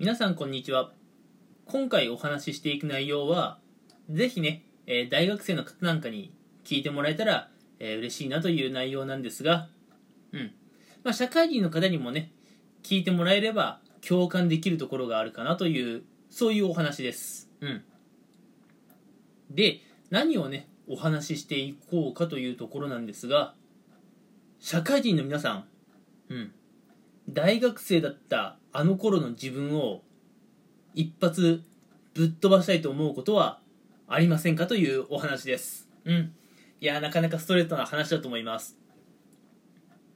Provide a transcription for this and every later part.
皆さんこんにちは。今回お話ししていく内容はぜひね、大学生の方なんかに聞いてもらえたら、嬉しいなという内容なんですが、社会人の方にもね聞いてもらえれば共感できるところがあるかなという、そういうお話です。で、何をねお話ししていこうかというところなんですが、社会人の皆さん、大学生だったあの頃の自分を一発ぶっ飛ばしたいと思うことはありませんかというお話です。いや、なかなかストレートな話だと思います。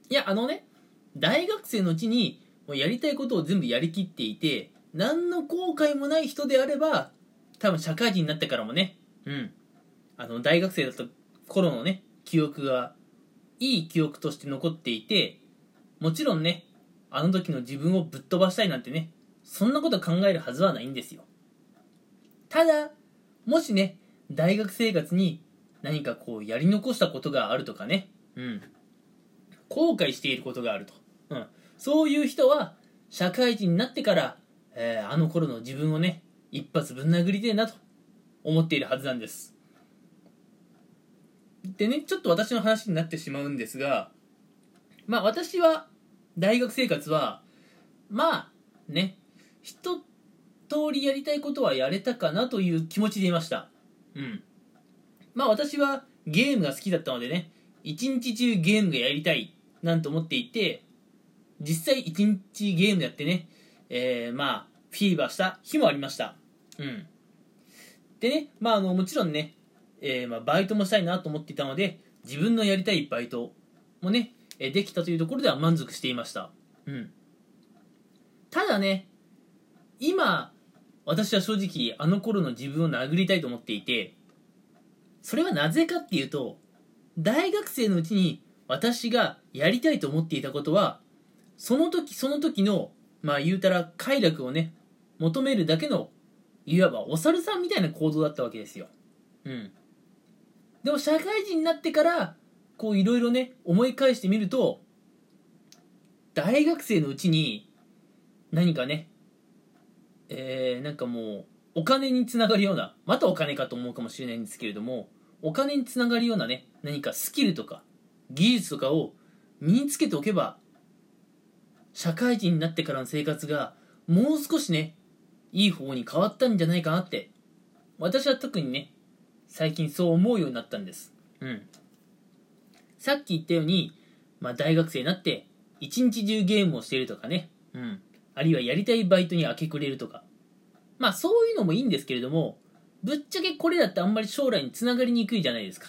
いや、大学生のうちにもうやりたいことを全部やりきっていて、何の後悔もない人であれば、多分社会人になってからもね、大学生だった頃のね、記憶がいい記憶として残っていて、もちろんね、あの時の自分をぶっ飛ばしたいなんてね、そんなこと考えるはずはないんですよ。ただ、もしね、大学生活に何かこうやり残したことがあるとかね、後悔していることがあると、そういう人は社会人になってから、あの頃の自分をね一発ぶん殴りてえなと思っているはずなんです。でね、ちょっと私の話になってしまうんですが、私は大学生活は一通りやりたいことはやれたかなという気持ちでいました。私はゲームが好きだったのでね、一日中ゲームがやりたいなんて思っていて、実際一日ゲームやってね、フィーバーした日もありました。でね、もちろんね、バイトもしたいなと思っていたので、自分のやりたいバイトもね、できたというところでは満足していました。ただね、今、私は正直あの頃の自分を殴りたいと思っていて、それはなぜかっていうと、大学生のうちに私がやりたいと思っていたことは、その時その時の、言うたら快楽をね、求めるだけの、いわばお猿さんみたいな行動だったわけですよ。でも社会人になってから、こういろいろね、思い返してみると、大学生のうちに、何かね、もう、お金につながるような、またお金かと思うかもしれないんですけれども、お金につながるようなね、何かスキルとか、技術とかを身につけておけば、社会人になってからの生活がもう少しねいい方に変わったんじゃないかなって、私は特にね最近そう思うようになったんです。さっき言ったように、大学生になって一日中ゲームをしているとかね、あるいはやりたいバイトに明け暮れるとか、そういうのもいいんですけれども、ぶっちゃけこれだってあんまり将来につながりにくいじゃないですか。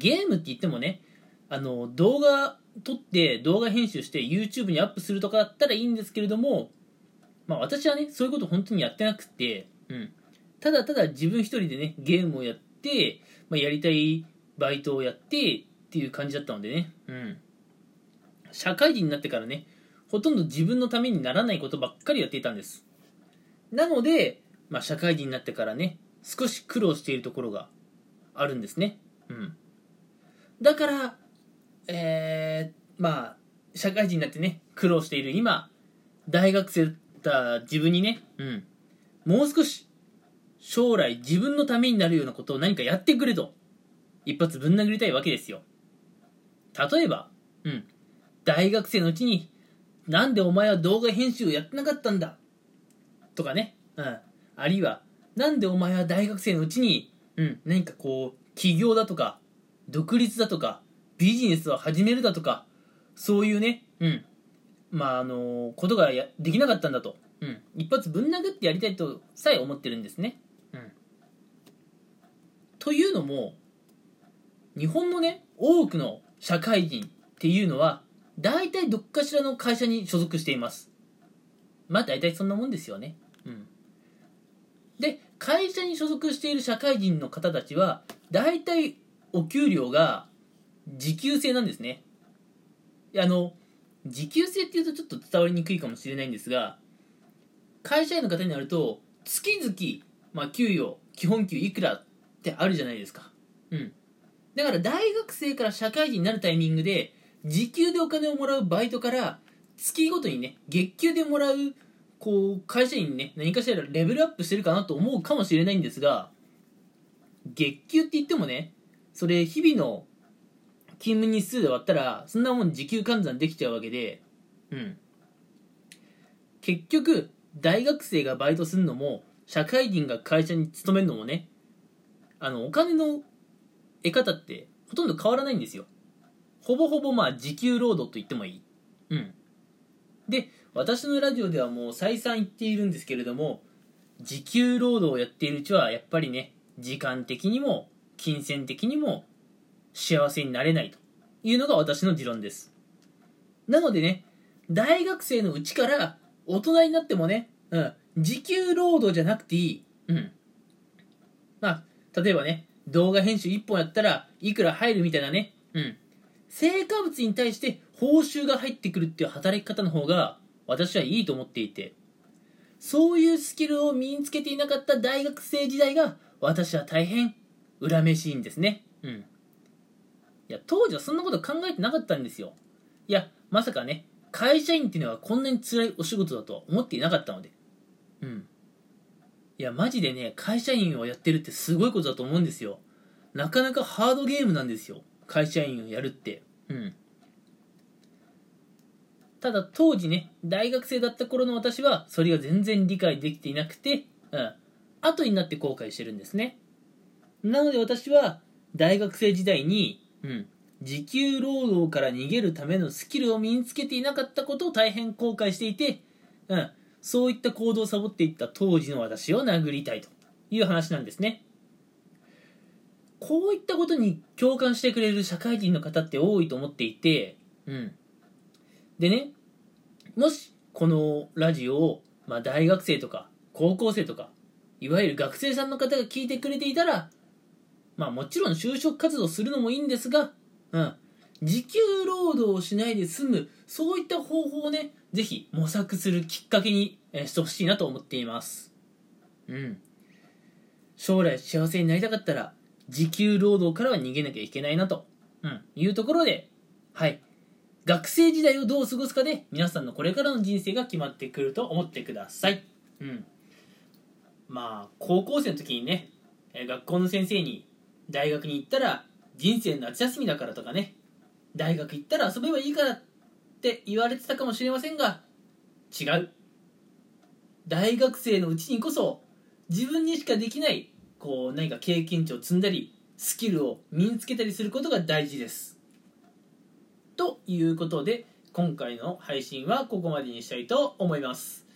ゲームって言ってもね、動画撮って動画編集して YouTube にアップするとかだったらいいんですけれども、私はねそういうこと本当にやってなくて、ただただ自分一人でねゲームをやって、やりたいバイトをやってっていう感じだったのでね、社会人になってからねほとんど自分のためにならないことばっかりやっていたんです。なので、社会人になってからね少し苦労しているところがあるんですね。だから社会人になってね苦労している今、大学生だった自分にね、もう少し将来自分のためになるようなことを何かやってくれと一発ぶん殴りたいわけですよ。例えば、大学生のうちになんでお前は動画編集をやってなかったんだとかね、あるいはなんでお前は大学生のうちに、何かこう起業だとか独立だとかビジネスを始めるだとか、そういうね、ことができなかったんだと、一発ぶん殴ってやりたいとさえ思ってるんですね。というのも、日本のね、多くの社会人っていうのは、大体どっかしらの会社に所属しています。大体そんなもんですよね。で、会社に所属している社会人の方たちは、大体お給料が、時給制なんですね。時給制っていうとちょっと伝わりにくいかもしれないんですが、会社員の方になると月々、給与基本給いくらってあるじゃないですか。だから大学生から社会人になるタイミングで時給でお金をもらうバイトから月ごとにね月給でもらうこう会社員ね、何かしらレベルアップしてるかなと思うかもしれないんですが、月給って言ってもね、それ日々の勤務日数で割ったらそんなもん時給換算できちゃうわけで、結局大学生がバイトするのも社会人が会社に勤めるのもね、お金の得方ってほとんど変わらないんですよ。ほぼほぼまあ時給労働と言ってもいい。で、私のラジオではもう再三言っているんですけれども、時給労働をやっているうちはやっぱりね、時間的にも金銭的にも幸せになれないというのが私の持論です。なのでね、大学生のうちから大人になってもね、時給労働じゃなくていい。まあ例えばね、動画編集1本やったらいくら入るみたいなね、成果物に対して報酬が入ってくるっていう働き方の方が私はいいと思っていて、そういうスキルを身につけていなかった大学生時代が私は大変恨めしいんですね。いや、当時はそんなこと考えてなかったんですよ。いや、まさかね、会社員っていうのはこんなに辛いお仕事だとは思っていなかったので。いや、マジでね、会社員をやってるってすごいことだと思うんですよ。なかなかハードゲームなんですよ、会社員をやるって。ただ当時ね、大学生だった頃の私はそれが全然理解できていなくて、後になって後悔してるんですね。なので私は大学生時代に、時給労働から逃げるためのスキルを身につけていなかったことを大変後悔していて、そういった行動をサボっていった当時の私を殴りたいという話なんですね。こういったことに共感してくれる社会人の方って多いと思っていて、でね、もしこのラジオを、大学生とか高校生とかいわゆる学生さんの方が聞いてくれていたら、もちろん就職活動するのもいいんですが、時給労働をしないで済む、そういった方法をね、ぜひ模索するきっかけにしてほしいなと思っています。将来幸せになりたかったら時給労働からは逃げなきゃいけないなと、いうところで、学生時代をどう過ごすかで皆さんのこれからの人生が決まってくると思ってください。まあ高校生の時にね、学校の先生に大学に行ったら人生の夏休みだからとかね、大学行ったら遊べばいいからって言われてたかもしれませんが、違う。大学生のうちにこそ自分にしかできないこう何か経験値を積んだりスキルを身につけたりすることが大事です。ということで、今回の配信はここまでにしたいと思います。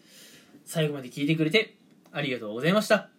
最後まで聞いてくれてありがとうございました。